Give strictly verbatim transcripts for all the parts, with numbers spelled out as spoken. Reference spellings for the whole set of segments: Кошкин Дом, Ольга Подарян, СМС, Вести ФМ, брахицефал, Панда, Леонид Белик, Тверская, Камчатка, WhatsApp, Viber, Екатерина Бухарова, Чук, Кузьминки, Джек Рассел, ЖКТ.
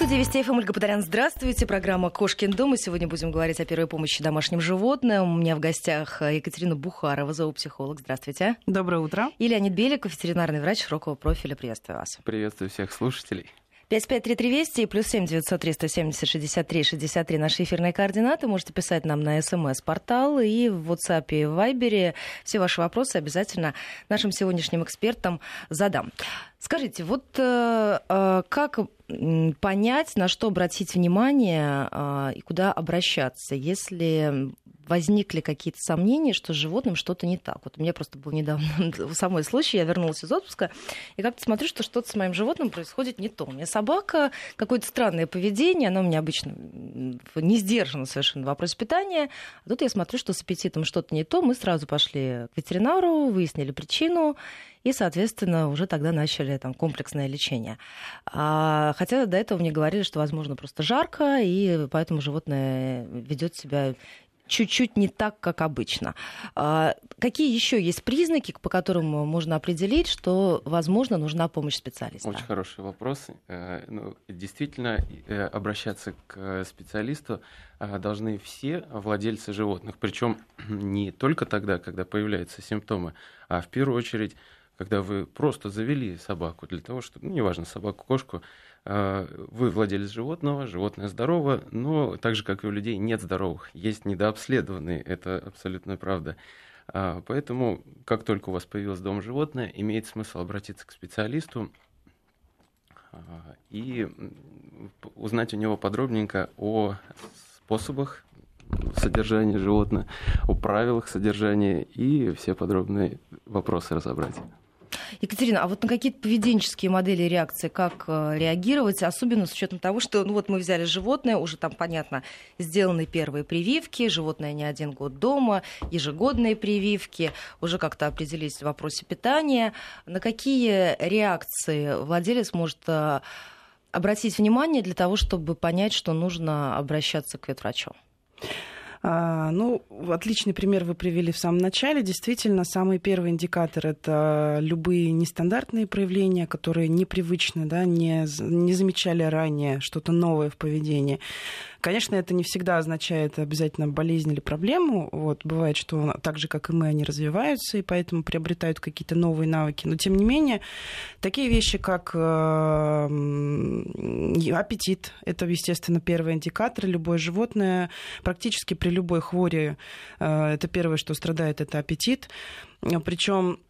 В студии Вести ФМ Ольга Подарян. Здравствуйте. Программа «Кошкин дом». И сегодня будем говорить о первой помощи домашним животным. У меня в гостях Екатерина Бухарова, зоопсихолог. Здравствуйте. Доброе утро. И Леонид Белик, ветеринарный врач широкого профиля. Приветствую вас. Приветствую всех слушателей. пять пять три три двести и плюс семь девятьсот триста семьдесят шестьдесят три шестьдесят три. Наши эфирные координаты. Можете писать нам на СМС-портал и в WhatsApp и в Viber. Все ваши вопросы обязательно нашим сегодняшним экспертам задам. Скажите, вот э, э, как понять, на что обратить внимание э, и куда обращаться, если возникли какие-то сомнения, что с животным что-то не так? Вот у меня просто был недавно самый случай, я вернулась из отпуска, и как-то смотрю, что что-то с моим животным происходит не то. У меня собака, какое-то странное поведение, она у меня обычно не сдержана совершенно в вопросе питания, а тут я смотрю, что с аппетитом что-то не то, мы сразу пошли к ветеринару, выяснили причину, и, соответственно, уже тогда начали там комплексное лечение. А, хотя до этого мне говорили, что, возможно, просто жарко, и поэтому животное ведет себя чуть-чуть не так, как обычно. А, какие еще есть признаки, по которым можно определить, что, возможно, нужна помощь специалиста? Очень хороший вопрос. Действительно, обращаться к специалисту должны все владельцы животных, причем не только тогда, когда появляются симптомы, а в первую очередь когда вы просто завели собаку для того, чтобы, ну, неважно, собаку, кошку, вы владелец животного, животное здорово, но так же, как и у людей, нет здоровых, есть недообследованные, это абсолютная правда. Поэтому, как только у вас появилось дома животное, имеет смысл обратиться к специалисту и узнать у него подробненько о способах содержания животного, о правилах содержания и все подробные вопросы разобрать. Екатерина, а вот на какие-то поведенческие модели реакции как реагировать, особенно с учетом того, что ну вот мы взяли животное, уже там, понятно, сделаны первые прививки, животное не один год дома, ежегодные прививки, уже как-то определились в вопросе питания. На какие реакции владелец может обратить внимание для того, чтобы понять, что нужно обращаться к ветврачу? А, ну, отличный пример вы привели в самом начале. Действительно, самый первый индикатор — это любые нестандартные проявления, которые непривычны, да, не, не замечали ранее, что-то новое в поведении. Конечно, это не всегда означает обязательно болезнь или проблему. Вот, бывает, что так же, как и мы, они развиваются, и поэтому приобретают какие-то новые навыки. Но, тем не менее, такие вещи, как аппетит, это, естественно, первый индикатор. Любое животное практически при любой хвори, это первое, что страдает, это аппетит. Причем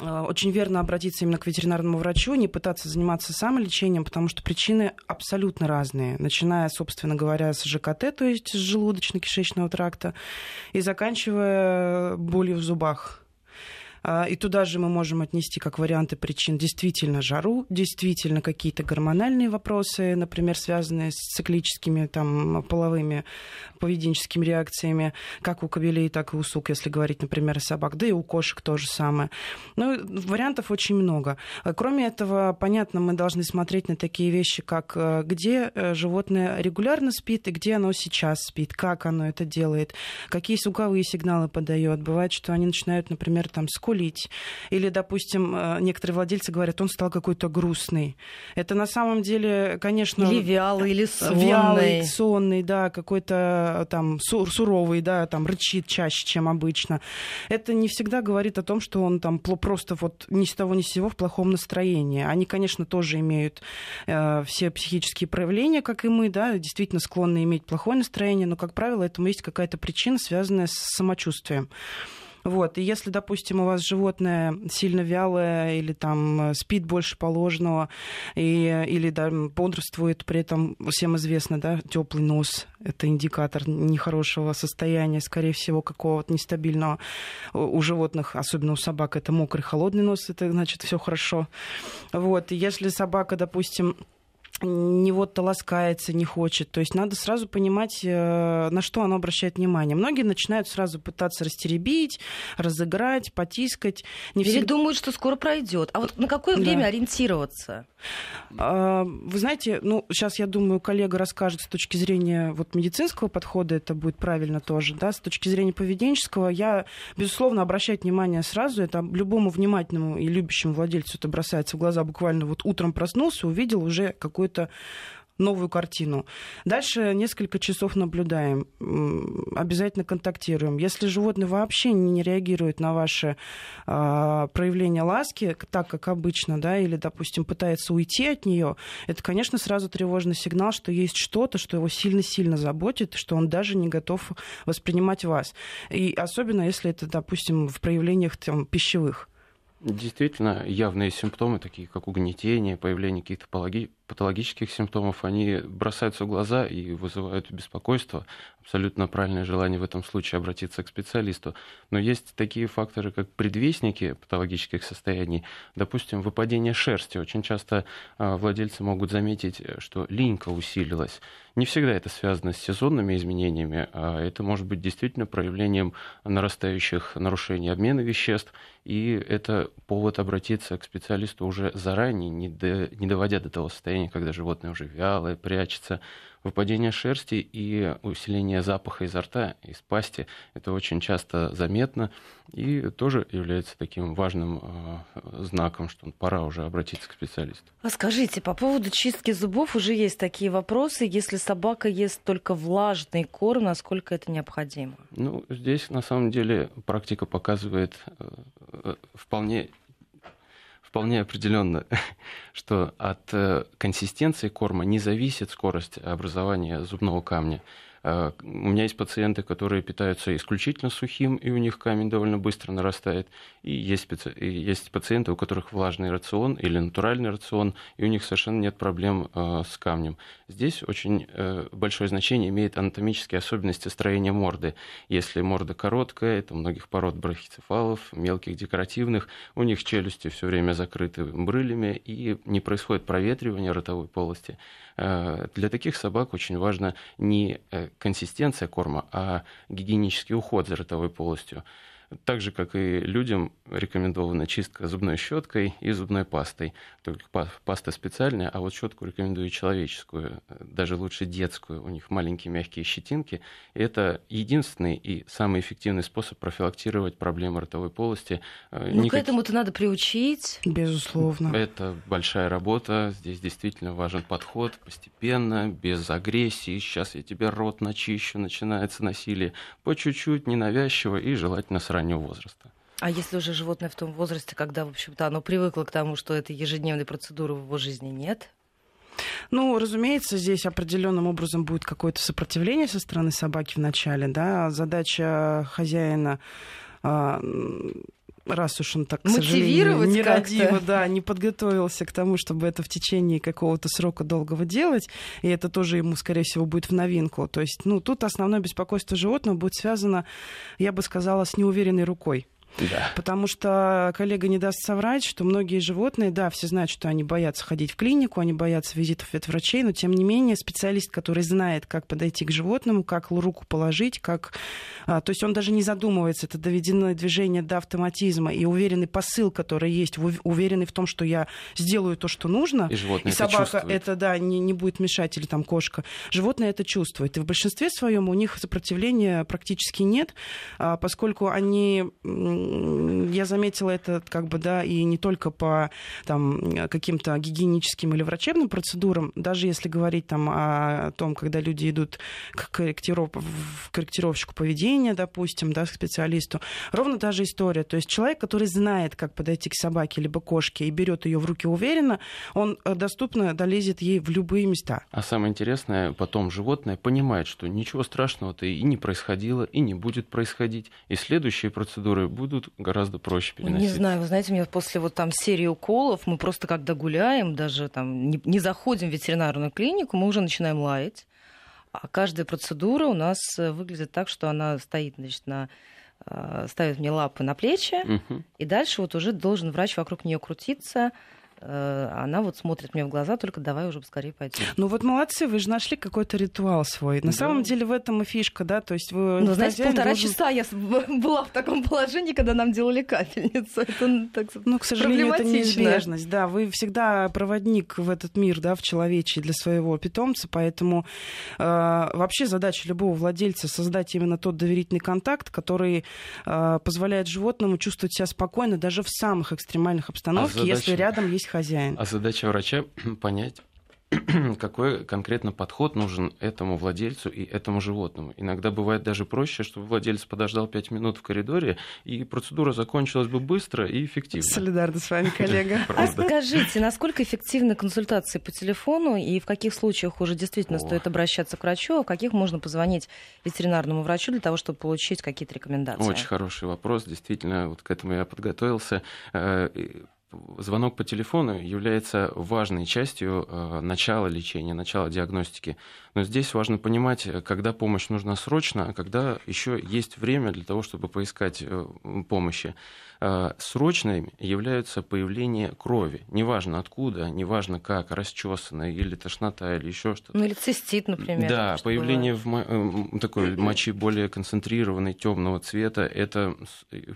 очень верно обратиться именно к ветеринарному врачу, не пытаться заниматься самолечением, потому что причины абсолютно разные, начиная, собственно говоря, с ЖКТ, то есть с желудочно-кишечного тракта, и заканчивая болью в зубах. И туда же мы можем отнести как варианты причин действительно жару, действительно какие-то гормональные вопросы, например, связанные с циклическими там, половыми поведенческими реакциями, как у кобелей, так и у сук, если говорить, например, о собак, да и у кошек то же самое. Ну, вариантов очень много. Кроме этого, понятно, мы должны смотреть на такие вещи, как где животное регулярно спит и где оно сейчас спит, как оно это делает, какие звуковые сигналы подает. Бывает, что они начинают, например, там, скулить. Или, допустим, некоторые владельцы говорят, он стал какой-то грустный. Это на самом деле, конечно... Или вялый, или сонный. Вялый, сонный, да, какой-то там суровый, да, там рычит чаще, чем обычно. Это не всегда говорит о том, что он там просто вот ни с того ни с сего в плохом настроении. Они, конечно, тоже имеют э, все психические проявления, как и мы, да, действительно склонны иметь плохое настроение, но, как правило, этому есть какая-то причина, связанная с самочувствием. Вот. И если, допустим, у вас животное сильно вялое или там спит больше положенного, и, или да, бодрствует, при этом всем известно, да, теплый нос – это индикатор нехорошего состояния, скорее всего, какого-то нестабильного у животных, особенно у собак, это мокрый, холодный нос, это значит все хорошо. Вот. И если собака, допустим, не вот-то ласкается, не хочет. То есть надо сразу понимать, на что оно обращает внимание. Многие начинают сразу пытаться растеребить, разыграть, потискать. Не Или всегда... думают, что скоро пройдет. А вот на какое время да. ориентироваться? Вы знаете, ну, сейчас, я думаю, коллега расскажет с точки зрения вот, медицинского подхода, это будет правильно тоже, да, с точки зрения поведенческого. Я, безусловно, обращаю внимание сразу. Это любому внимательному и любящему владельцу это бросается в глаза. Буквально вот утром проснулся, увидел уже какую-то новую картину. Дальше несколько часов наблюдаем, обязательно контактируем. Если животное вообще не реагирует на ваши а, проявления ласки, так как обычно, да, или, допустим, пытается уйти от нее, это, конечно, сразу тревожный сигнал, что есть что-то, что его сильно-сильно заботит, что он даже не готов воспринимать вас. И особенно, если это, допустим, в проявлениях там, пищевых. Действительно, явные симптомы, такие как угнетение, появление каких-то патологических симптомов, они бросаются в глаза и вызывают беспокойство. Абсолютно правильное желание в этом случае обратиться к специалисту. Но есть такие факторы, как предвестники патологических состояний. Допустим, выпадение шерсти. Очень часто владельцы могут заметить, что линька усилилась. Не всегда это связано с сезонными изменениями, а это может быть действительно проявлением нарастающих нарушений обмена веществ, и это повод обратиться к специалисту уже заранее, не, до, не доводя до того состояния, когда животное уже вялое, прячется. Выпадение шерсти и усиление запаха изо рта, из пасти, это очень часто заметно и тоже является таким важным э, знаком, что пора уже обратиться к специалисту. А скажите, по поводу чистки зубов уже есть такие вопросы, если собака ест только влажный корм, насколько это необходимо? Ну, здесь на самом деле практика показывает э, вполне... Вполне определенно, что от консистенции корма не зависит скорость образования зубного камня. У меня есть пациенты, которые питаются исключительно сухим, и у них камень довольно быстро нарастает. И есть, и есть пациенты, у которых влажный рацион или натуральный рацион, и у них совершенно нет проблем э, с камнем. Здесь очень э, большое значение имеет анатомические особенности строения морды. Если морда короткая, это у многих пород брахицефалов, мелких декоративных, у них челюсти все время закрыты брылями, и не происходит проветривание ротовой полости. Э, для таких собак очень важно не консистенция корма, а гигиенический уход за ротовой полостью. Так же, как и людям, рекомендована чистка зубной щеткой и зубной пастой. Только паста специальная, а вот щетку рекомендую человеческую, даже лучше детскую. У них маленькие мягкие щетинки. Это единственный и самый эффективный способ профилактировать проблемы ротовой полости. Ну, Никак... к этому-то надо приучить. Безусловно. Это большая работа. Здесь действительно важен подход постепенно, без агрессии. Сейчас я тебе рот начищу, начинается насилие. По чуть-чуть, ненавязчиво и желательно сразу. Раннего возраста. А если уже животное в том возрасте, когда, в общем-то, оно привыкло к тому, что этой ежедневной процедуры в его жизни нет? Ну, разумеется, здесь определенным образом будет какое-то сопротивление со стороны собаки в начале, да. Задача хозяина, раз уж он так, к сожалению, нерадиво, да, не подготовился к тому, чтобы это в течение какого-то срока долгого делать, и это тоже ему, скорее всего, будет в новинку. То есть, ну, тут основное беспокойство животного будет связано, я бы сказала, с неуверенной рукой. Да. Потому что коллега не даст соврать, что многие животные, да, все знают, что они боятся ходить в клинику, они боятся визитов от врачей, но тем не менее специалист, который знает, как подойти к животному, как руку положить, как... А, то есть он даже не задумывается, это доведенное движение до автоматизма и уверенный посыл, который есть, уверенный в том, что я сделаю то, что нужно, и, и собака это, это да, не, не будет мешать, или там кошка. Животное это чувствует. И в большинстве своем у них сопротивления практически нет, поскольку они... Я заметила это, как бы, да, и не только по там, каким-то гигиеническим или врачебным процедурам, даже если говорить там, о том, когда люди идут к корректиров... корректировщику поведения, допустим, да, к специалисту, ровно та же история. То есть человек, который знает, как подойти к собаке либо кошке и берет ее в руки уверенно, он доступно долезет ей в любые места. А самое интересное, потом животное понимает, что ничего страшного-то и не происходило, и не будет происходить, и следующие процедуры будут будут гораздо проще переносить. Не знаю, вы знаете, мне после вот там серии уколов, мы просто когда гуляем, даже там не, не заходим в ветеринарную клинику, мы уже начинаем лаять. А каждая процедура у нас выглядит так, что она стоит, значит, на... ставит мне лапы на плечи, угу. И дальше вот уже должен врач вокруг нее крутиться, она вот смотрит мне в глаза, только давай уже скорее пойдем. Ну вот молодцы, вы же нашли какой-то ритуал свой. На да. самом деле в этом и фишка, да, то есть вы... Ну, знаете, полтора должен... часа я была в таком положении, когда нам делали капельницу. Это, так, ну, к сожалению, это неизбежность, да. Вы всегда проводник в этот мир, да, в человечий для своего питомца, поэтому э, вообще задача любого владельца создать именно тот доверительный контакт, который э, позволяет животному чувствовать себя спокойно даже в самых экстремальных обстановках, а задача... если рядом есть хозяин. А задача врача понять, какой конкретно подход нужен этому владельцу и этому животному. Иногда бывает даже проще, чтобы владелец подождал пять минут в коридоре, и процедура закончилась бы быстро и эффективно. Солидарна с вами, коллега. А скажите, насколько эффективны консультации по телефону, и в каких случаях уже действительно стоит обращаться к врачу, а в каких можно позвонить ветеринарному врачу для того, чтобы получить какие-то рекомендации? Очень хороший вопрос. Действительно, вот к этому я подготовился. Звонок по телефону является важной частью начала лечения, начала диагностики. Но здесь важно понимать, когда помощь нужна срочно, а когда еще есть время для того, чтобы поискать помощи. Срочными являются появление крови. Неважно откуда, неважно как, расчесанная или тошнота, или еще что-то. Ну, или цистит, например. Да, появление в такой мочи более концентрированной, темного цвета, это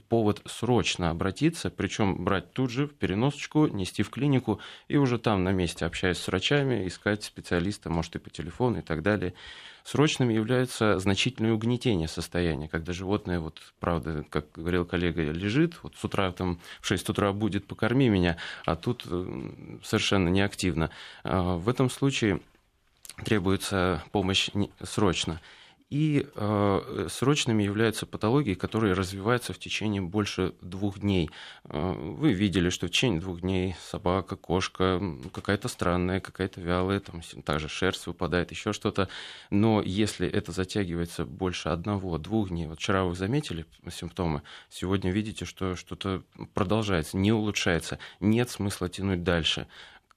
повод срочно обратиться, причем брать тут же переносочку, нести в клинику, и уже там на месте, общаясь с врачами, искать специалиста, может, и по телефону, и так далее. Срочными являются значительные угнетения состояния, когда животное, вот, правда, как говорил коллега, лежит, вот с утра там в шесть утра будет «покорми меня», а тут совершенно неактивно. В этом случае требуется помощь срочно. И э, срочными являются патологии, которые развиваются в течение больше двух дней. Э, вы видели, что в течение двух дней собака, кошка, какая-то странная, какая-то вялая, там та же шерсть выпадает, еще что-то. Но если это затягивается больше одного-двух дней, вот вчера вы заметили симптомы, сегодня видите, что что-то продолжается, не улучшается, нет смысла тянуть дальше.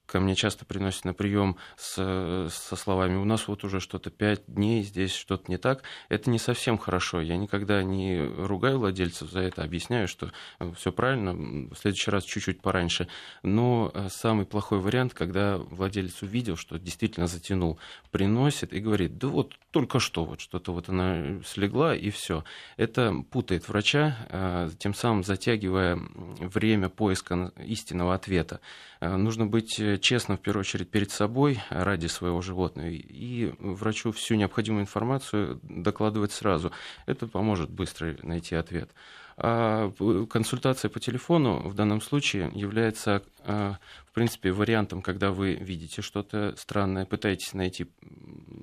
Ко мне часто приносят на прием со словами: у нас вот уже что-то пять дней, здесь что-то не так. Это не совсем хорошо. Я никогда не ругаю владельцев за это, объясняю, что все правильно, в следующий раз чуть-чуть пораньше. Но самый плохой вариант, когда владелец увидел, что действительно затянул, приносит и говорит: да вот только что вот что-то вот она слегла, и все. Это путает врача, тем самым затягивая время поиска истинного ответа. Нужно быть честно, в первую очередь, перед собой, ради своего животного, и врачу всю необходимую информацию докладывать сразу. Это поможет быстро найти ответ. А консультация по телефону в данном случае является, в принципе, вариантом, когда вы видите что-то странное, пытаетесь найти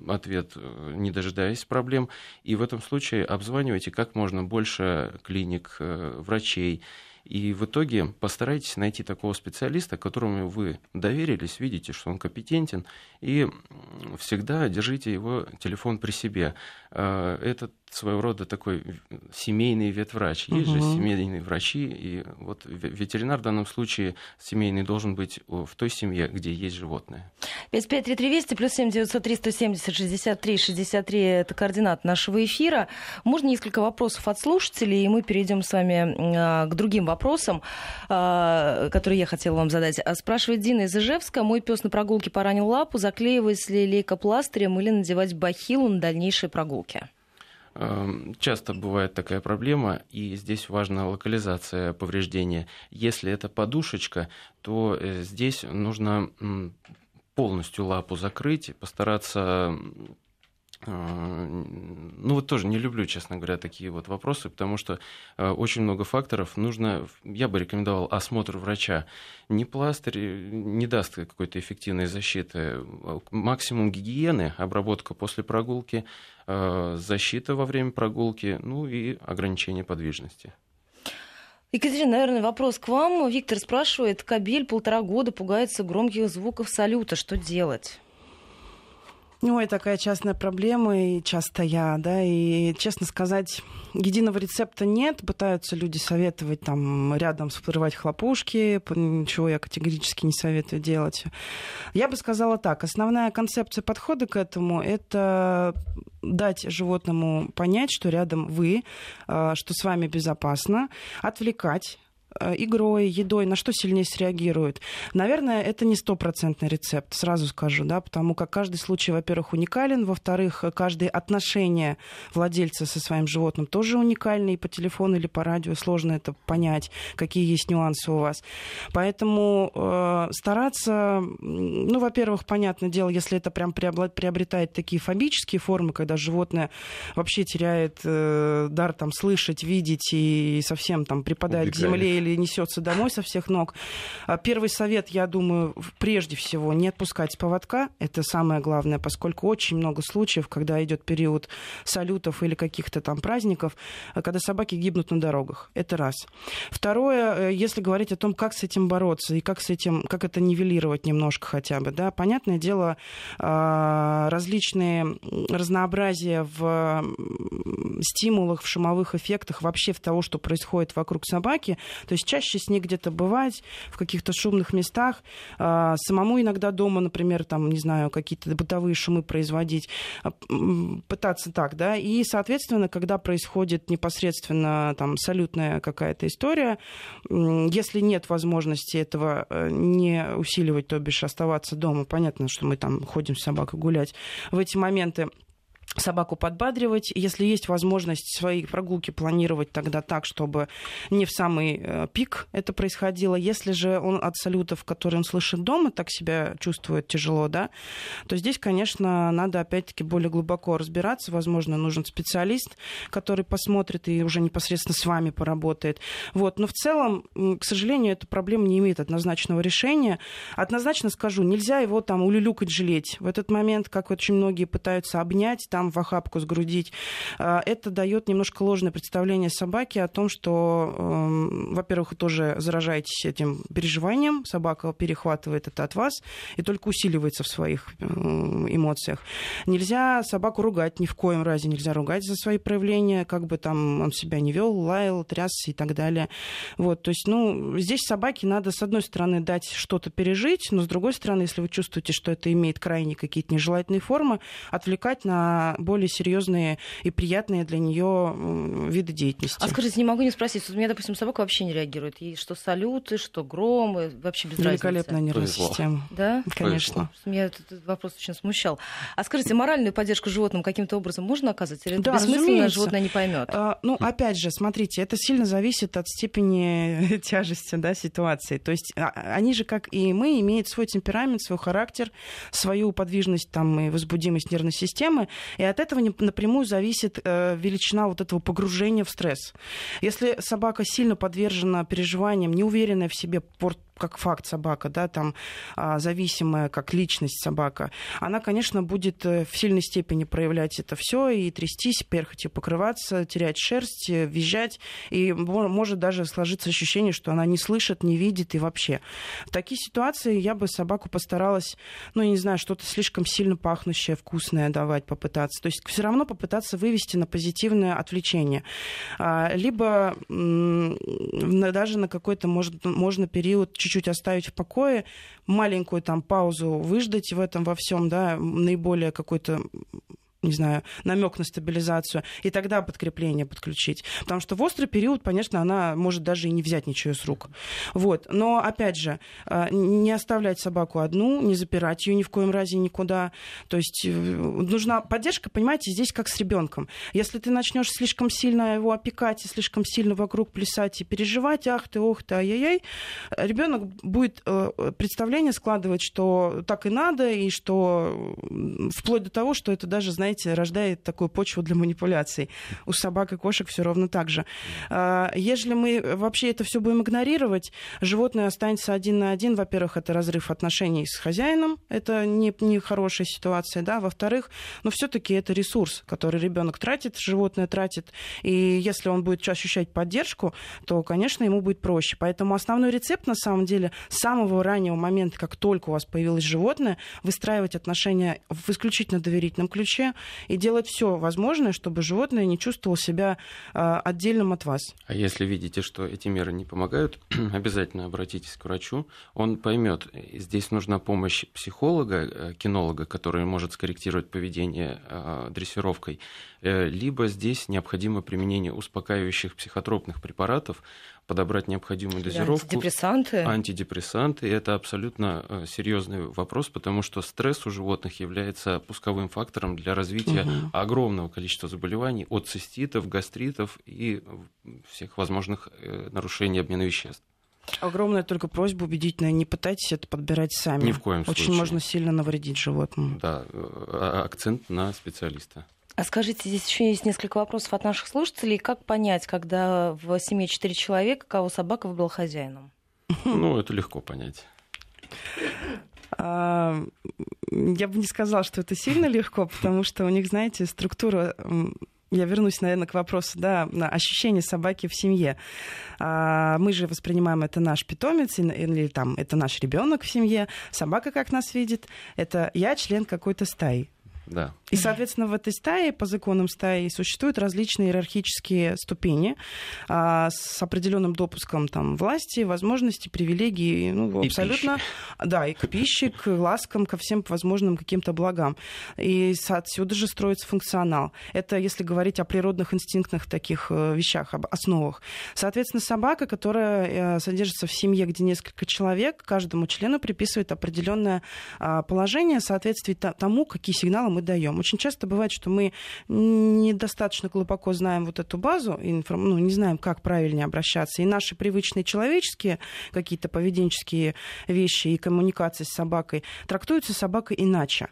ответ, не дожидаясь проблем, и в этом случае обзванивайте как можно больше клиник, врачей. И в итоге постарайтесь найти такого специалиста, которому вы доверились, видите, что он компетентен, и всегда держите его телефон при себе. Это своего рода такой семейный ветврач. Есть угу. же семейные врачи, и вот ветеринар в данном случае семейный должен быть в той семье, где есть животное. пять пять три три ноль ноль плюс семь девятьсот три сто семьдесят шестьдесят три шестьдесят три это координат нашего эфира. Можно несколько вопросов от слушателей, и мы перейдем с вами к другим вопросам. Вопросом, который я хотела вам задать. Спрашивает Дина из Ижевска. Мой пес на прогулке поранил лапу. Заклеивать ли лейкопластырем или надевать бахилу на дальнейшие прогулки? Часто бывает такая проблема, и здесь важна локализация повреждения. Если это подушечка, то здесь нужно полностью лапу закрыть, постараться... Ну вот тоже не люблю, честно говоря, такие вот вопросы, потому что очень много факторов нужно. Я бы рекомендовал осмотр врача. Не пластырь не даст какой-то эффективной защиты. Максимум гигиены, обработка после прогулки, защита во время прогулки, ну и ограничение подвижности. Екатерина, наверное, вопрос к вам. Виктор спрашивает: кобель полтора года пугается громких звуков салюта. Что делать? Ой, такая частная проблема, и частая, да, и, честно сказать, единого рецепта нет, пытаются люди советовать, там, рядом вскрывать хлопушки, чего я категорически не советую делать. Я бы сказала так, основная концепция подхода к этому — это дать животному понять, что рядом вы, что с вами безопасно, отвлекать игрой, едой, на что сильнее среагирует. Наверное, это не стопроцентный рецепт, сразу скажу, да, потому как каждый случай, во-первых, уникален, во-вторых, каждое отношение владельца со своим животным тоже уникально, и по телефону или по радио сложно это понять, какие есть нюансы у вас. Поэтому э, стараться, ну, во-первых, понятное дело, если это прям приобретает такие фобические формы, когда животное вообще теряет э, дар там слышать, видеть и совсем там припадает к земле, родителей несется домой со всех ног. Первый совет, я думаю, прежде всего не отпускать с поводка. Это самое главное, поскольку очень много случаев, когда идет период салютов или каких-то там праздников, когда собаки гибнут на дорогах. Это раз. Второе, если говорить о том, как с этим бороться и как с этим, как это нивелировать немножко хотя бы, да, понятное дело, различные разнообразия в стимулах, в шумовых эффектах, вообще в того, что происходит вокруг собаки. То есть чаще с ней где-то бывать, в каких-то шумных местах, самому иногда дома, например, там, не знаю, какие-то бытовые шумы производить, пытаться так, да, и, соответственно, когда происходит непосредственно там салютная какая-то история, если нет возможности этого не усиливать, то бишь оставаться дома, понятно, что мы там ходим с собакой гулять, в эти моменты собаку подбадривать. Если есть возможность свои прогулки планировать тогда так, чтобы не в самый пик это происходило. Если же он от салютов, которые он слышит дома, так себя чувствует тяжело, да, то здесь, конечно, надо опять-таки более глубоко разбираться. Возможно, нужен специалист, который посмотрит и уже непосредственно с вами поработает. Вот. Но в целом, к сожалению, эта проблема не имеет однозначного решения. Однозначно скажу, нельзя его там улюлюкать, жалеть. В этот момент, как очень многие пытаются обнять, там в охапку сгрудить. Это дает немножко ложное представление собаки о том, что, во-первых, вы тоже заражаетесь этим переживанием, собака перехватывает это от вас и только усиливается в своих эмоциях. Нельзя собаку ругать, ни в коем разе нельзя ругать за свои проявления, как бы там он себя не вел, лаял, трясся и так далее. Вот, то есть, ну, здесь собаке надо, с одной стороны, дать что-то пережить, но, с другой стороны, если вы чувствуете, что это имеет крайне какие-то нежелательные формы, отвлекать на более серьезные и приятные для нее виды деятельности. А скажите, не могу не спросить, у меня, допустим, собака вообще не реагирует. Ей что салюты, что гром, и вообще без разницы. Великолепная нервная система. Да? Конечно. Меня этот вопрос очень смущал. А скажите, моральную поддержку животным каким-то образом можно оказать? Или это да, бессмысленно, разумеется. Животное не поймет? А, ну, опять же, смотрите, это сильно зависит от степени тяжести, да, ситуации. То есть они же, как и мы, имеют свой темперамент, свой характер, свою подвижность там, и возбудимость нервной системы. И от этого напрямую зависит э, величина вот этого погружения в стресс. Если собака сильно подвержена переживаниям, неуверенная в себе, как факт собака, да, там, э, зависимая как личность собака, она, конечно, будет в сильной степени проявлять это все и трястись, перхотью покрываться, терять шерсть, визжать, и может даже сложиться ощущение, что она не слышит, не видит и вообще. В такие ситуации я бы собаку постаралась, ну, я не знаю, что-то слишком сильно пахнущее, вкусное давать, попытаться. То есть все равно попытаться вывести на позитивное отвлечение. Либо даже на какой-то, может, можно период чуть-чуть оставить в покое, маленькую там паузу выждать в этом во всем, да, наиболее какой-то, не знаю, намек на стабилизацию, и тогда подкрепление подключить. Потому что в острый период, конечно, она может даже и не взять ничего с рук. Вот. Но, опять же, не оставлять собаку одну, не запирать ее ни в коем разе никуда. То есть нужна поддержка, понимаете, здесь как с ребенком. Если ты начнешь слишком сильно его опекать и слишком сильно вокруг плясать и переживать, ах ты, ох ты, ай-яй-яй, ребенок будет представление складывать, что так и надо, и что вплоть до того, что это даже, знаете, рождает такую почву для манипуляций. У собак и кошек все ровно так же. Если мы вообще это все будем игнорировать, животное останется один на один. Во-первых, это разрыв отношений с хозяином. Это не, не хорошая ситуация. Да? Во-вторых, но все-таки это ресурс, который ребенок тратит, животное тратит. И если он будет ощущать поддержку, то, конечно, ему будет проще. Поэтому основной рецепт, на самом деле, с самого раннего момента, как только у вас появилось животное, выстраивать отношения в исключительно доверительном ключе, и делать все возможное, чтобы животное не чувствовало себя э, отдельным от вас. А если видите, что эти меры не помогают, обязательно обратитесь к врачу. Он поймет, здесь нужна помощь психолога, кинолога, который может скорректировать поведение э, дрессировкой, э, либо здесь необходимо применение успокаивающих психотропных препаратов, подобрать необходимую дозировку. Антидепрессанты. Антидепрессанты. И это абсолютно серьезный вопрос, потому что стресс у животных является пусковым фактором для развития угу. огромного количества заболеваний от циститов, гастритов и всех возможных нарушений обмена веществ. Огромная только просьба убедительная, не пытайтесь это подбирать сами. Ни в коем случае. Очень можно сильно навредить животному. Да, акцент на специалиста. А скажите, здесь еще есть несколько вопросов от наших слушателей. Как понять, когда в семье четыре человека, кого собака выбрала хозяином? Ну, это легко понять. Я бы не сказала, что это сильно легко, потому что у них, знаете, структура... Я вернусь, наверное, к вопросу, да, на ощущение собаки в семье. А, мы же воспринимаем, это наш питомец, или там, это наш ребенок в семье, собака как нас видит, это я член какой-то стаи. Да. И, соответственно, в этой стае, по законам стаи, существуют различные иерархические ступени а, с определенным допуском там, власти, возможностей, привилегий, ну, и абсолютно, пищи. Да, и к пище, к ласкам, ко всем возможным каким-то благам. И отсюда же строится функционал. Это если говорить о природных инстинктных таких вещах, об основах. Соответственно, собака, которая содержится в семье, где несколько человек, каждому члену приписывает определенное положение в соответствии тому, какие сигналы мы даем. Очень часто бывает, что мы недостаточно глубоко знаем вот эту базу, информ... ну, не знаем, как правильнее обращаться. И наши привычные человеческие какие-то поведенческие вещи и коммуникации с собакой трактуются собакой иначе.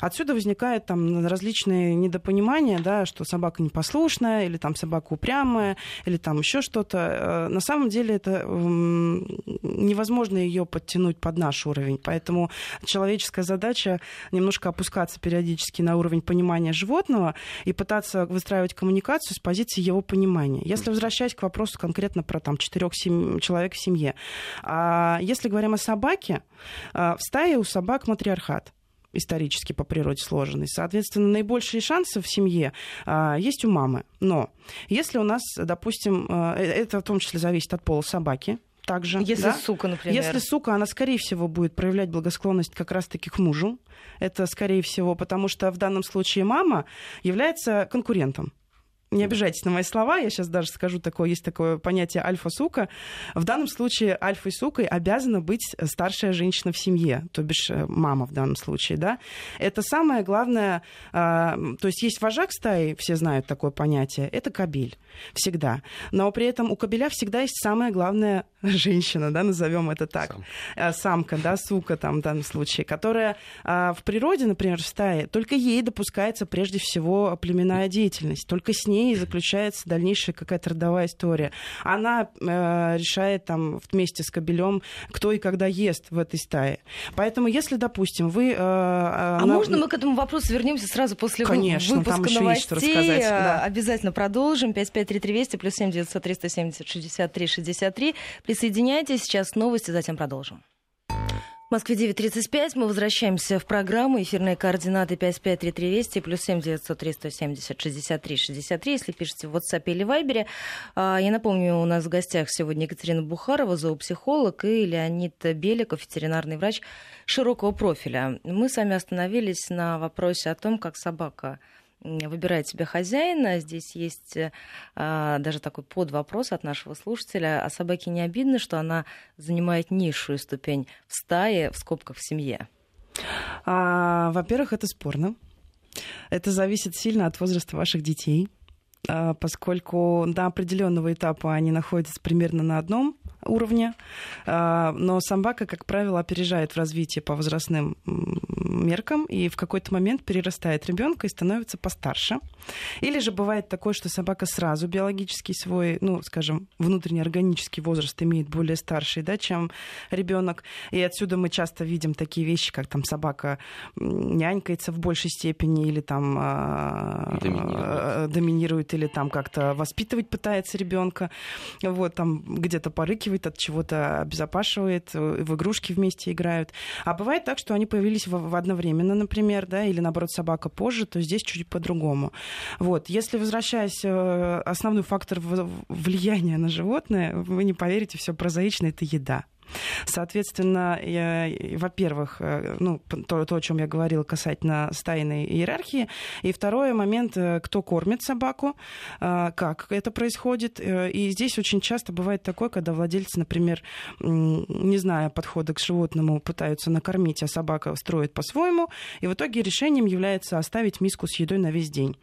Отсюда возникают там различные недопонимания, да, что собака непослушная, или там собака упрямая, или там еще что-то. На самом деле это невозможно ее подтянуть под наш уровень. Поэтому человеческая задача немножко опускаться периодически на уровень понимания животного и пытаться выстраивать коммуникацию с позиции его понимания. Если возвращаясь к вопросу конкретно про там четырех-семи человек в семье, а если говорим о собаке, в стае у собак матриархат. Исторически по природе сложенный. Соответственно, наибольшие шансы в семье а, есть у мамы. Но если у нас, допустим, а, это в том числе зависит от пола собаки, также, если, да? Сука, например. Если сука, она, скорее всего, будет проявлять благосклонность как раз-таки к мужу. Это, скорее всего, потому что в данном случае мама является конкурентом. Не обижайтесь на мои слова, я сейчас даже скажу такое, есть такое понятие альфа-сука. В данном случае альфой сукой обязана быть старшая женщина в семье, то бишь мама в данном случае, да. Это самое главное, а, то есть есть вожак стаи, все знают такое понятие, это кобель всегда. Но при этом у кобеля всегда есть самая главная женщина, да, назовем это так. Самка, Самка да, сука там в данном случае, которая а, в природе, например, в стае, только ей допускается прежде всего племенная деятельность, только с ней и заключается дальнейшая какая-то родовая история. Она э, решает там вместе с кобелем, кто и когда ест в этой стае. Поэтому, если, допустим, вы... Э, а она... можно мы к этому вопросу вернемся сразу после Конечно, выпуска там еще новостей? Есть что рассказать, да. Обязательно продолжим. пять пять три три двести плюс семь девятьсот триста семьдесят шестьдесят три шестьдесят три. Присоединяйтесь. Сейчас новости, затем продолжим. В Москве девять тридцать пять. Мы возвращаемся в программу. Эфирные координаты пять пять три три двести плюс семь девятьсот триста семьдесят шестьдесят три шестьдесят три, если пишете в WhatsApp или Viber. Я напомню, у нас в гостях сегодня Екатерина Бухарова, зоопсихолог, и Леонид Белик, ветеринарный врач широкого профиля. Мы с вами остановились на вопросе о том, как собака выбирает себе хозяина. Здесь есть а, даже такой подвопрос от нашего слушателя. А собаке не обидно, что она занимает низшую ступень в стае, в скобках, в семье? А, во-первых, это спорно. Это зависит сильно от возраста ваших детей, поскольку до определенного этапа они находятся примерно на одном уровне, но собака, как правило, опережает в развитии по возрастным меркам и в какой-то момент перерастает ребенка и становится постарше. Или же бывает такое, что собака сразу биологический свой, ну, скажем, внутренний органический возраст имеет более старший, да, чем ребенок. И отсюда мы часто видим такие вещи, как там собака нянькается в большей степени или там доминирует, доминирует или там как-то воспитывать пытается ребенка, вот там где-то порыкивает, от чего-то обезопашивает, в игрушки вместе играют. А бывает так, что они появились в одновременно, например, да, или, наоборот, собака позже, то здесь чуть по-другому. Вот. Если, возвращаясь, основной фактор влияния на животное, вы не поверите, все прозаично, это еда. Соответственно, я, во-первых, ну, то, то, о чем я говорила касательно стайной иерархии. И второй момент, кто кормит собаку, как это происходит. И здесь очень часто бывает такое, когда владельцы, например, не зная подхода к животному, пытаются накормить, а собака строит по-своему. И в итоге решением является оставить миску с едой на весь день.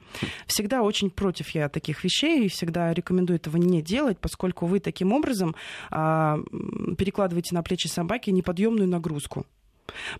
Всегда очень против я таких вещей и всегда рекомендую этого не делать, поскольку вы таким образом перекладываете на плечи собаки неподъемную нагрузку.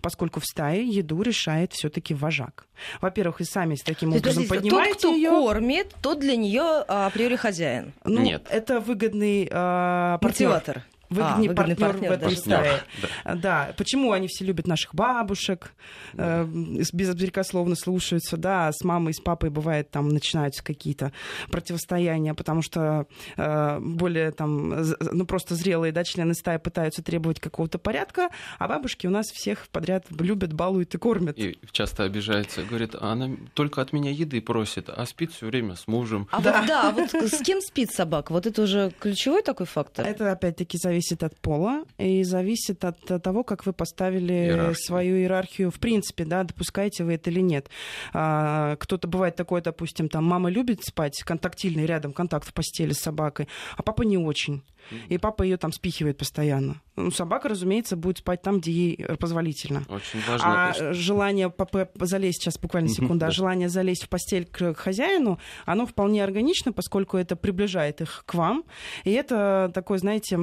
Поскольку в стае еду решает все-таки вожак. Во-первых, и сами с таким То образом поднимаете тот, кто её... кормит, тот для нее априори хозяин. Ну, Нет. это выгодный э, мотиватор. Выгодный а, партнер, партнер в этом стае. Да. Да. Почему они все любят наших бабушек, э, безбрекословно слушаются, да, с мамой, с папой бывает, там, начинаются какие-то противостояния, потому что э, более, там, ну, просто зрелые, да, члены стаи пытаются требовать какого-то порядка, а бабушки у нас всех подряд любят, балуют и кормят. И часто обижаются, говорит, она только от меня еды просит, а спит все время с мужем. А да. Вот, да, вот с кем спит собака? Вот это уже ключевой такой фактор? Это, опять-таки, зависит Зависит от пола и зависит от того, как вы поставили иерархию. Свою иерархию. В принципе, да, допускаете вы это или нет. А, кто-то бывает такой, допустим, там мама любит спать, контактильный рядом контакт в постели с собакой, а папа не очень. И папа ее там спихивает постоянно. Ну, собака, разумеется, будет спать там, где ей позволительно. Очень важно. А то, что... желание папы залезть, сейчас буквально секунду, а желание залезть в постель к хозяину, оно вполне органично, поскольку это приближает их к вам. И это такой, знаете...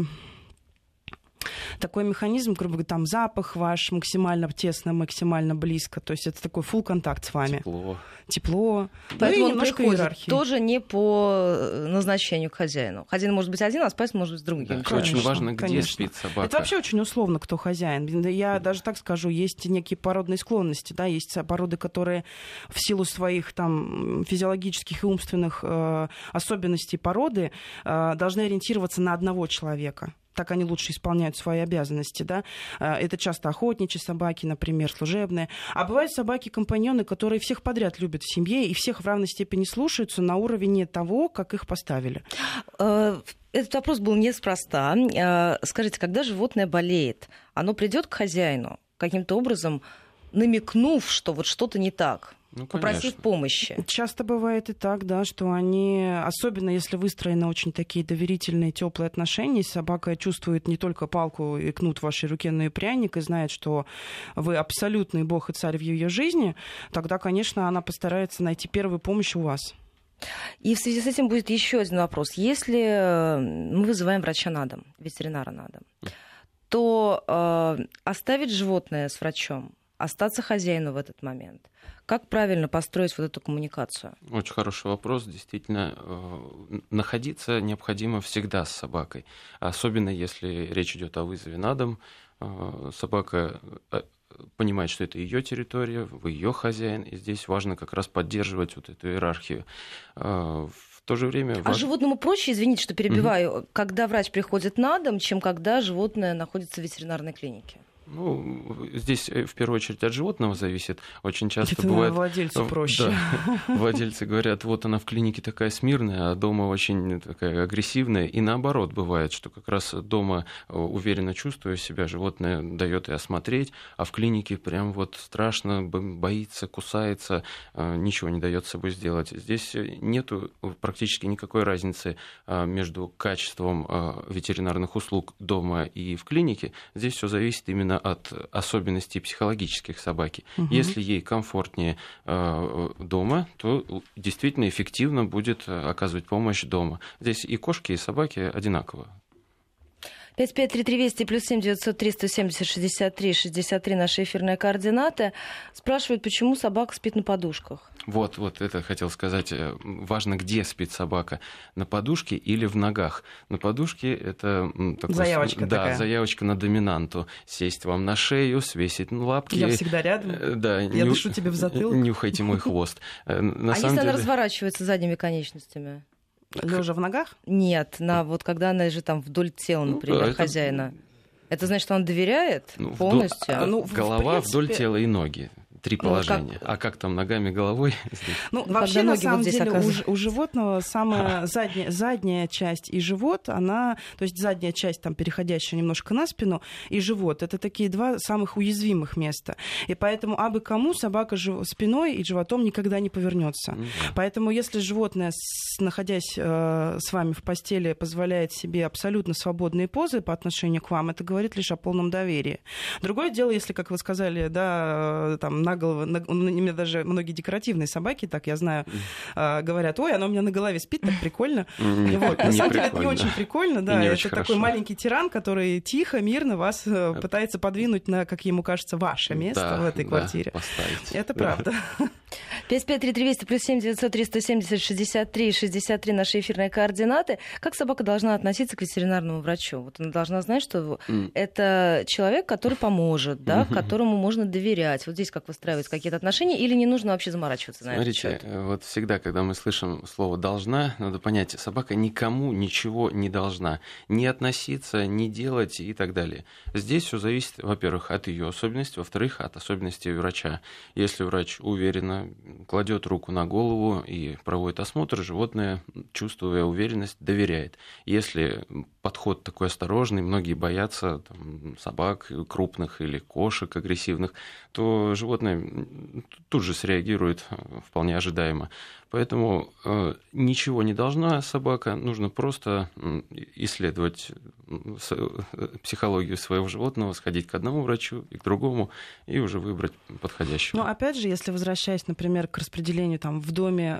Такой механизм, грубо говоря, там запах ваш максимально тесно, максимально близко. То есть это такой full контакт с вами. Тепло. Тепло. Поэтому ну, он приходит иерархии. Тоже не по назначению к хозяину. Хозяин может быть один, а спать может быть с другим. Да, конечно, очень важно, где конечно. Спит собака. Это вообще очень условно, кто хозяин. Я да. даже так скажу, есть некие породные склонности. Да, есть породы, которые в силу своих там, физиологических и умственных э, особенностей породы э, должны ориентироваться на одного человека. Так они лучше исполняют свои обязанности, да. Это часто охотничьи собаки, например, служебные. А бывают собаки-компаньоны, которые всех подряд любят в семье и всех в равной степени слушаются на уровне того, как их поставили. Этот вопрос был неспроста. Скажите, когда животное болеет, оно придет к хозяину, каким-то образом намекнув, что вот что-то не так? Ну, попросив помощи. Часто бывает и так, да, что они, особенно если выстроены очень такие доверительные, теплые отношения, собака чувствует не только палку и кнут в вашей руке, но и пряник, и знает, что вы абсолютный бог и царь в ее жизни, тогда, конечно, она постарается найти первую помощь у вас. И в связи с этим будет еще один вопрос. Если мы вызываем врача на дом, ветеринара на дом, то э, оставить животное с врачом, остаться хозяину в этот момент? Как правильно построить вот эту коммуникацию? Очень хороший вопрос. Действительно, находиться необходимо всегда с собакой. Особенно, если речь идет о вызове на дом. Собака понимает, что это ее территория, вы ее хозяин. И здесь важно как раз поддерживать вот эту иерархию. В то же время... А животному проще, извините, что перебиваю, угу. когда врач приходит на дом, чем когда животное находится в ветеринарной клинике? Ну, здесь в первую очередь от животного зависит. Очень часто это бывает... владельцу проще. Да, владельцы говорят, вот она в клинике такая смирная, а дома очень такая агрессивная. И наоборот бывает, что как раз дома уверенно чувствуя себя, животное дает и осмотреть, а в клинике прям вот страшно, боится, кусается, ничего не дает с собой сделать. Здесь нету практически никакой разницы между качеством ветеринарных услуг дома и в клинике. Здесь все зависит именно от особенностей психологических собаки. Угу. Если ей комфортнее э, дома, то действительно эффективно будет оказывать помощь дома. Здесь и кошки, и собаки одинаково. пять пять три три двести плюс семь девятьсот три сто семьдесят шестьдесят три шестьдесят три наши эфирные координаты. Спрашивают, почему собака спит на подушках. Вот, вот это хотел сказать. Важно, где спит собака. На подушке или в ногах. На подушке это... Такой, заявочка да, такая. Заявочка на доминанту. Сесть вам на шею, свесить лапки. Я всегда рядом. Да, Я ню... дышу тебе в затылок. Нюхайте мой хвост. А если она разворачивается задними конечностями? Лежа в ногах? Нет, на, вот когда она же там вдоль тела, например, ну, да, хозяина. Это... это значит, что он доверяет ну, полностью? Вдоль... Ну, голова, принципе... вдоль тела и ноги. Три положения. Ну, как... А как там ногами, головой? Ну, вообще, на самом деле, у, у животного самая задняя, задняя часть и живот, она, то есть задняя часть, там, переходящая немножко на спину, и живот. Это такие два самых уязвимых места. И поэтому абы кому собака жив... спиной и животом никогда не повернется. Mm-hmm. Поэтому если животное, находясь э, с вами в постели, позволяет себе абсолютно свободные позы по отношению к вам, это говорит лишь о полном доверии. Другое дело, если, как вы сказали, да, там, на на голову, на, у меня даже многие декоративные собаки, так я знаю, э, говорят, ой, она у меня на голове спит, так прикольно. На самом деле это не очень прикольно, да, это такой маленький тиран, который тихо, мирно вас пытается подвинуть на, как ему кажется, ваше место в этой квартире. Это правда. пять пять три три восемь плюс семь девятьсот триста семьдесят шестьдесят три шестьдесят три наши эфирные координаты. Как собака должна относиться к ветеринарному врачу? Вот она должна знать, что mm. это человек, который поможет, да, mm-hmm. которому можно доверять. Вот здесь как выстраивать какие-то отношения, или не нужно вообще заморачиваться на Смотрите, этот счет? Вот всегда, когда мы слышим слово «должна», надо понять, собака никому ничего не должна. Не относиться, не делать и так далее. Здесь все зависит, во-первых, от ее особенностей, во-вторых, от особенностей врача. Если врач уверенно кладет руку на голову и проводит осмотр, животное, чувствуя уверенность, доверяет. Если подход такой осторожный, многие боятся там, собак крупных или кошек агрессивных, то животное тут же среагирует вполне ожидаемо. Поэтому э, ничего не должна собака, нужно просто исследовать психологию своего животного, сходить к одному врачу и к другому, и уже выбрать подходящего. Но опять же, если возвращаясь, например, к распределению, там, в доме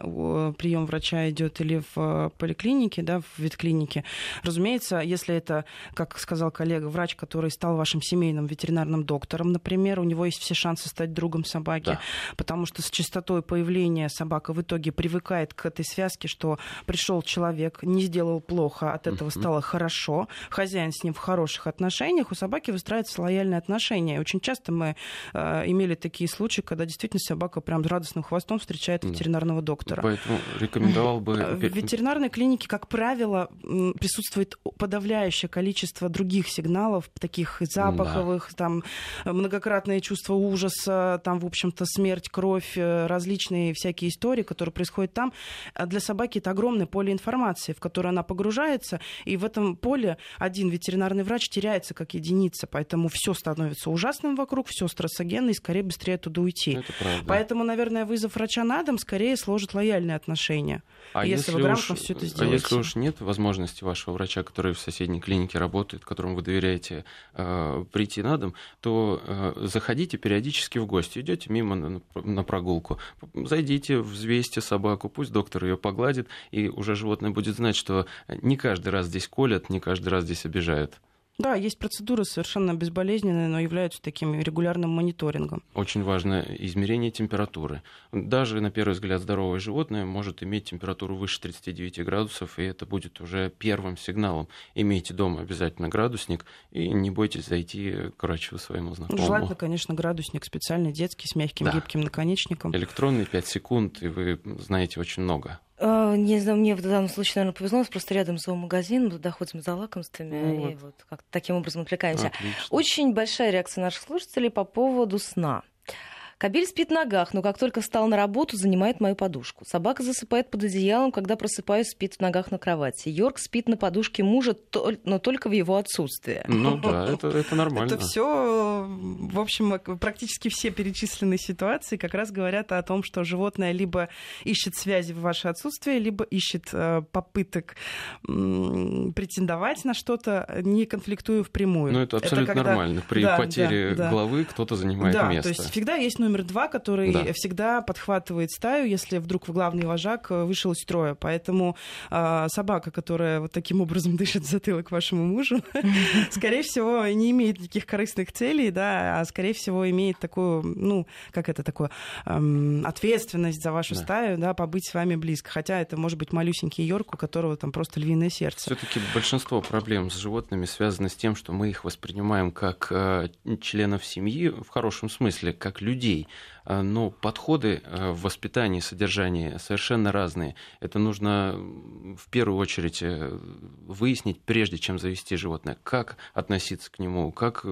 прием врача идет или в поликлинике, да, в ветклинике, разумеется, если это, как сказал коллега, врач, который стал вашим семейным ветеринарным доктором, например, у него есть все шансы стать другом собаки, да. потому что с частотой появления собака в итоге привыкает к этой связке, что пришел человек, не сделал плохо, от этого стало хорошо, хозяин с ним в хороших отношениях, у собаки выстраиваются лояльные отношения. И очень часто мы э, имели такие случаи, когда действительно собака прям с радостным хвостом встречает ветеринарного доктора. Поэтому рекомендовал бы... В ветеринарной клинике, как правило, присутствует подавляющее количество других сигналов, таких запаховых, да. там, многократное чувство ужаса, там, в общем-то, смерть, кровь, различные всякие истории, которые происходят происходит там, для собаки это огромное поле информации, в которое она погружается, и в этом поле один ветеринарный врач теряется как единица, поэтому все становится ужасным вокруг, все стрессогенно, и скорее быстрее оттуда уйти. Поэтому, наверное, вызов врача на дом скорее сложит лояльные отношения, а если, если вы грамотно все это сделаете. А если уж нет возможности вашего врача, который в соседней клинике работает, которому вы доверяете, э, прийти на дом, то э, заходите периодически в гости, идете мимо на, на прогулку, зайдите, взвесьте собаку, собаку, пусть доктор ее погладит, и уже животное будет знать, что не каждый раз здесь колят, не каждый раз здесь обижают. Да, есть процедуры совершенно безболезненные, но являются таким регулярным мониторингом. Очень важно измерение температуры. Даже, на первый взгляд, здоровое животное может иметь температуру выше тридцати девяти градусов, и это будет уже первым сигналом. Имейте дома обязательно градусник, и не бойтесь зайти к врачу своему знакомому. Желательно, конечно, градусник специальный, детский, с мягким, да. гибким наконечником. Электронный, пять секунд, и вы знаете очень много. Не знаю, мне в данном случае, наверное, повезло, у нас просто рядом зоомагазин, мы доходим за лакомствами, ну, и вот, вот как-то таким образом отвлекаемся. Отлично. Очень большая реакция наших слушателей по поводу сна. Кобель спит в ногах, но как только встал на работу, занимает мою подушку. Собака засыпает под одеялом, когда просыпаюсь, спит в ногах на кровати. Йорк спит на подушке мужа, но только в его отсутствии. Ну да, это, это нормально. Это все, в общем, практически все перечисленные ситуации как раз говорят о том, что животное либо ищет связи в ваше отсутствие, либо ищет попыток претендовать на что-то, не конфликтуя впрямую. Ну это абсолютно это когда... нормально. При да, потере да, да. головы кто-то занимает да, место. Да, то есть всегда есть номер Номер два, который да. всегда подхватывает стаю, если вдруг главный вожак вышел из строя. Поэтому э, собака, которая вот таким образом дышит в затылок вашему мужу, скорее всего, не имеет никаких корыстных целей, да, а скорее всего имеет такую, ну, как это такое, ответственность за вашу стаю, да, побыть с вами близко. Хотя это может быть малюсенький йорк, у которого там просто львиное сердце. Все-таки большинство проблем с животными связано с тем, что мы их воспринимаем как членов семьи в хорошем смысле, как людей. Но подходы в воспитании, содержании совершенно разные. Это нужно в первую очередь выяснить, прежде чем завести животное, как относиться к нему, как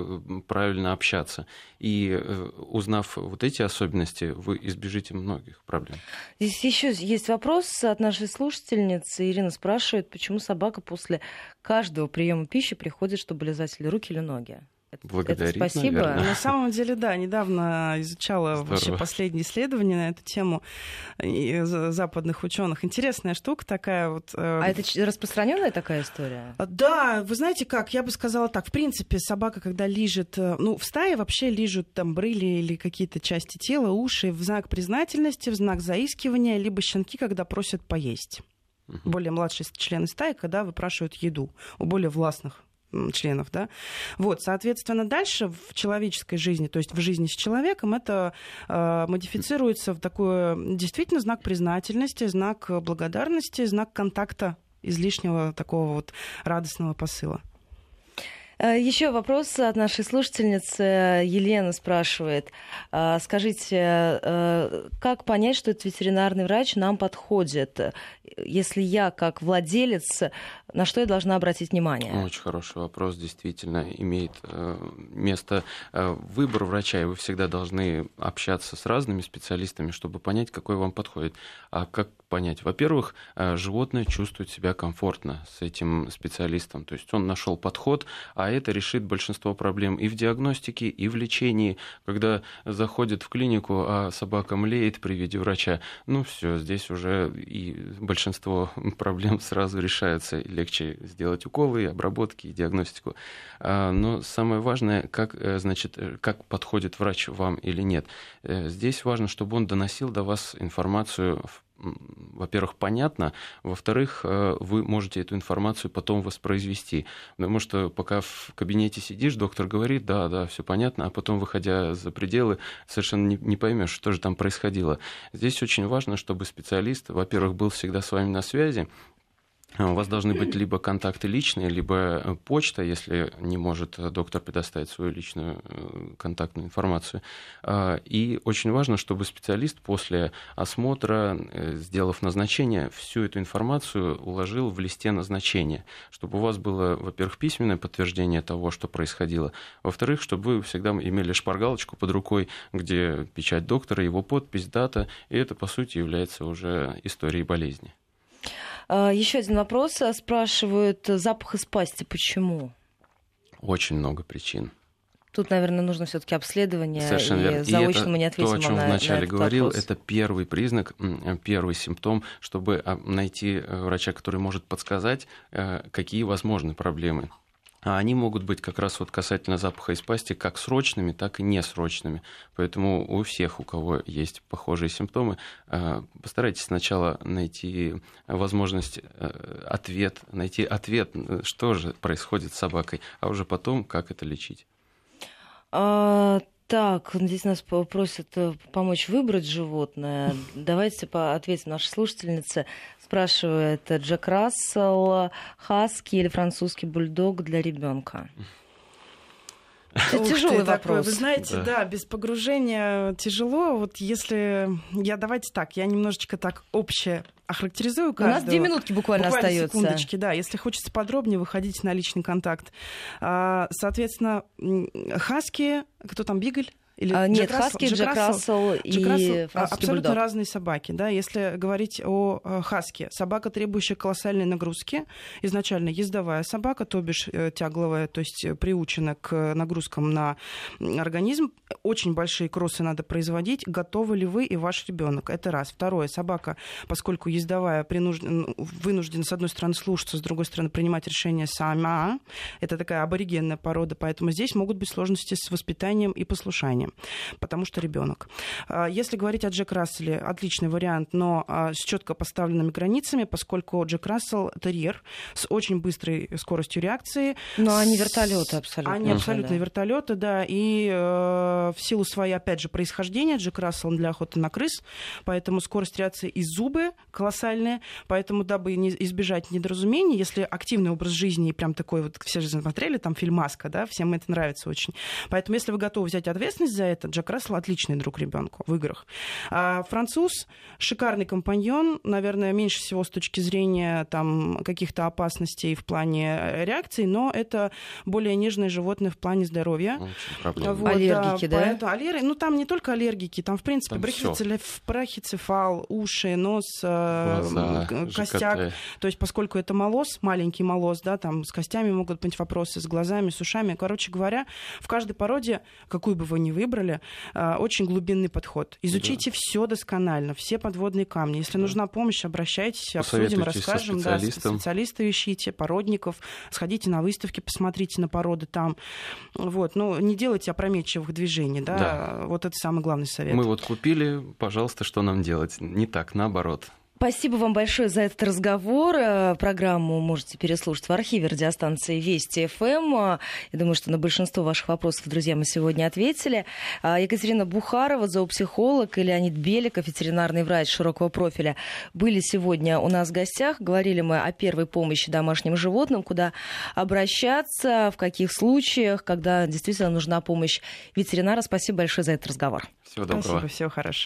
правильно общаться. И узнав вот эти особенности, вы избежите многих проблем. Здесь еще есть вопрос от нашей слушательницы. Ирина спрашивает, почему собака после каждого приема пищи приходит, чтобы лизать руки или ноги? Благодарить, это спасибо. Наверное. На самом деле, да, недавно изучала Здорово. вообще последние исследования на эту тему западных ученых. Интересная штука такая вот. А это распространенная такая история? Да, вы знаете как, я бы сказала так. В принципе, собака, когда лижет, ну, в стае вообще лижут там брыли или какие-то части тела, уши в знак признательности, в знак заискивания, либо щенки, когда просят поесть. Uh-huh. Более младшие члены стаи, когда выпрашивают еду у более властных членов, да, вот, соответственно, дальше в человеческой жизни, то есть в жизни с человеком, это э, модифицируется в такой действительно знак признательности, знак благодарности, знак контакта излишнего такого вот радостного посыла. Еще вопрос от нашей слушательницы. Елена спрашивает. Скажите, как понять, что этот ветеринарный врач нам подходит? Если я, как владелец, на что я должна обратить внимание? Очень хороший вопрос. Действительно, имеет место выбор врача. И вы всегда должны общаться с разными специалистами, чтобы понять, какой вам подходит. А как понять? Во-первых, животное чувствует себя комфортно с этим специалистом. То есть он нашел подход, а это решит большинство проблем и в диагностике, и в лечении. Когда заходит в клинику, а собака млеет при виде врача, ну все, здесь уже и большинство проблем сразу решается. Легче сделать уколы, обработки, диагностику. Но самое важное, как, значит, как подходит врач вам или нет. Здесь важно, чтобы он доносил до вас информацию, во-первых, понятно, во-вторых, вы можете эту информацию потом воспроизвести. Потому что пока в кабинете сидишь, доктор говорит, да, да, все понятно, а потом, выходя за пределы, совершенно не, не поймешь, что же там происходило. Здесь очень важно, чтобы специалист, во-первых, был всегда с вами на связи. У вас должны быть либо контакты личные, либо почта, если не может доктор предоставить свою личную контактную информацию. И очень важно, чтобы специалист после осмотра, сделав назначение, всю эту информацию уложил в листе назначения, чтобы у вас было, во-первых, письменное подтверждение того, что происходило, во-вторых, чтобы вы всегда имели шпаргалочку под рукой, где печать доктора, его подпись, дата, и это, по сути, является уже историей болезни. Еще один вопрос. Спрашивают, запах из пасти. Почему? Очень много причин. Тут, наверное, нужно все-таки обследование. Совершенно и верно. Заочно и это мы не ответим на этот вопрос. То, о чем на, вначале говорил, вопрос. Это первый признак, первый симптом, чтобы найти врача, который может подсказать, какие возможны проблемы. А они могут быть как раз вот касательно запаха из пасти как срочными, так и несрочными. Поэтому у всех, у кого есть похожие симптомы, постарайтесь сначала найти возможность, ответ, найти ответ, что же происходит с собакой, а уже потом, как это лечить. А, так, здесь нас просят помочь выбрать животное. Давайте ответим нашей слушательнице. Спрашивает, Джек Рассел, хаски или французский бульдог для ребенка? Это тяжелый вопрос. Вы знаете, да. да, без погружения тяжело. Вот если я давайте так, я немножечко так общее охарактеризую каждого. У нас две минутки буквально, буквально остается. Секундочки, да. Если хочется подробнее, выходите на личный контакт. Соответственно, хаски, кто там, бигль? Или а, Джек нет, Рассел, хаски, Джек, Джек Рассел и Джек Рассел, абсолютно бульдог. Разные собаки. Да? Если говорить о хаске, собака, требующая колоссальной нагрузки, изначально ездовая собака, то бишь тягловая, то есть приучена к нагрузкам на организм, очень большие кроссы надо производить, готовы ли вы и ваш ребенок. Это раз. Второе, собака, поскольку ездовая, принуждена, вынуждена, с одной стороны, слушаться, с другой стороны, принимать решения сама. Это такая аборигенная порода, поэтому здесь могут быть сложности с воспитанием и послушанием. Потому что ребенок. Если говорить о Джек Расселе, отличный вариант, но с четко поставленными границами, поскольку Джек Рассел терьер с очень быстрой скоростью реакции. Но они вертолеты абсолютно. Они абсолютно да. вертолеты, да. И э, в силу своей, опять же, происхождения, Джек Рассел для охоты на крыс, поэтому скорость реакции и зубы колоссальные. Поэтому, дабы не избежать недоразумений, если активный образ жизни и прям такой вот, все же смотрели там фильм «Маска», да, всем это нравится очень. Поэтому, если вы готовы взять ответственность за за это. Джек Рассел отличный друг ребенку в играх. А француз шикарный компаньон, наверное, меньше всего с точки зрения там, каких-то опасностей в плане реакций, но это более нежное животное в плане здоровья. Вот, аллергики, да? да? Поэтому, аллер... Ну, там не только аллергики, там, в принципе, там брахицеф... брахицефал, уши, нос, глаза, костяк. ЖКТ. То есть, поскольку это молоз, маленький молоз, да, там с костями могут быть вопросы, с глазами, с ушами. Короче говоря, в каждой породе, какую бы вы ни выбрали, очень глубинный подход. Изучите да. все досконально, все подводные камни. Если да. нужна помощь, обращайтесь, обсудим, расскажем. Со да, специалисты ищите, породников, сходите на выставки, посмотрите на породы там. Вот. Ну, не делайте опрометчивых движений. Да? Да. Вот это самый главный совет. Мы вот купили, пожалуйста, что нам делать? Не так, наоборот. Спасибо вам большое за этот разговор. Программу можете переслушать в архиве радиостанции Вести ФМ. Я думаю, что на большинство ваших вопросов, друзья, мы сегодня ответили. Екатерина Бухарова, зоопсихолог, и Леонид Белик, ветеринарный врач широкого профиля, были сегодня у нас в гостях. Говорили мы о первой помощи домашним животным, куда обращаться, в каких случаях, когда действительно нужна помощь ветеринара. Спасибо большое за этот разговор. Всего доброго. Спасибо, всего хорошего.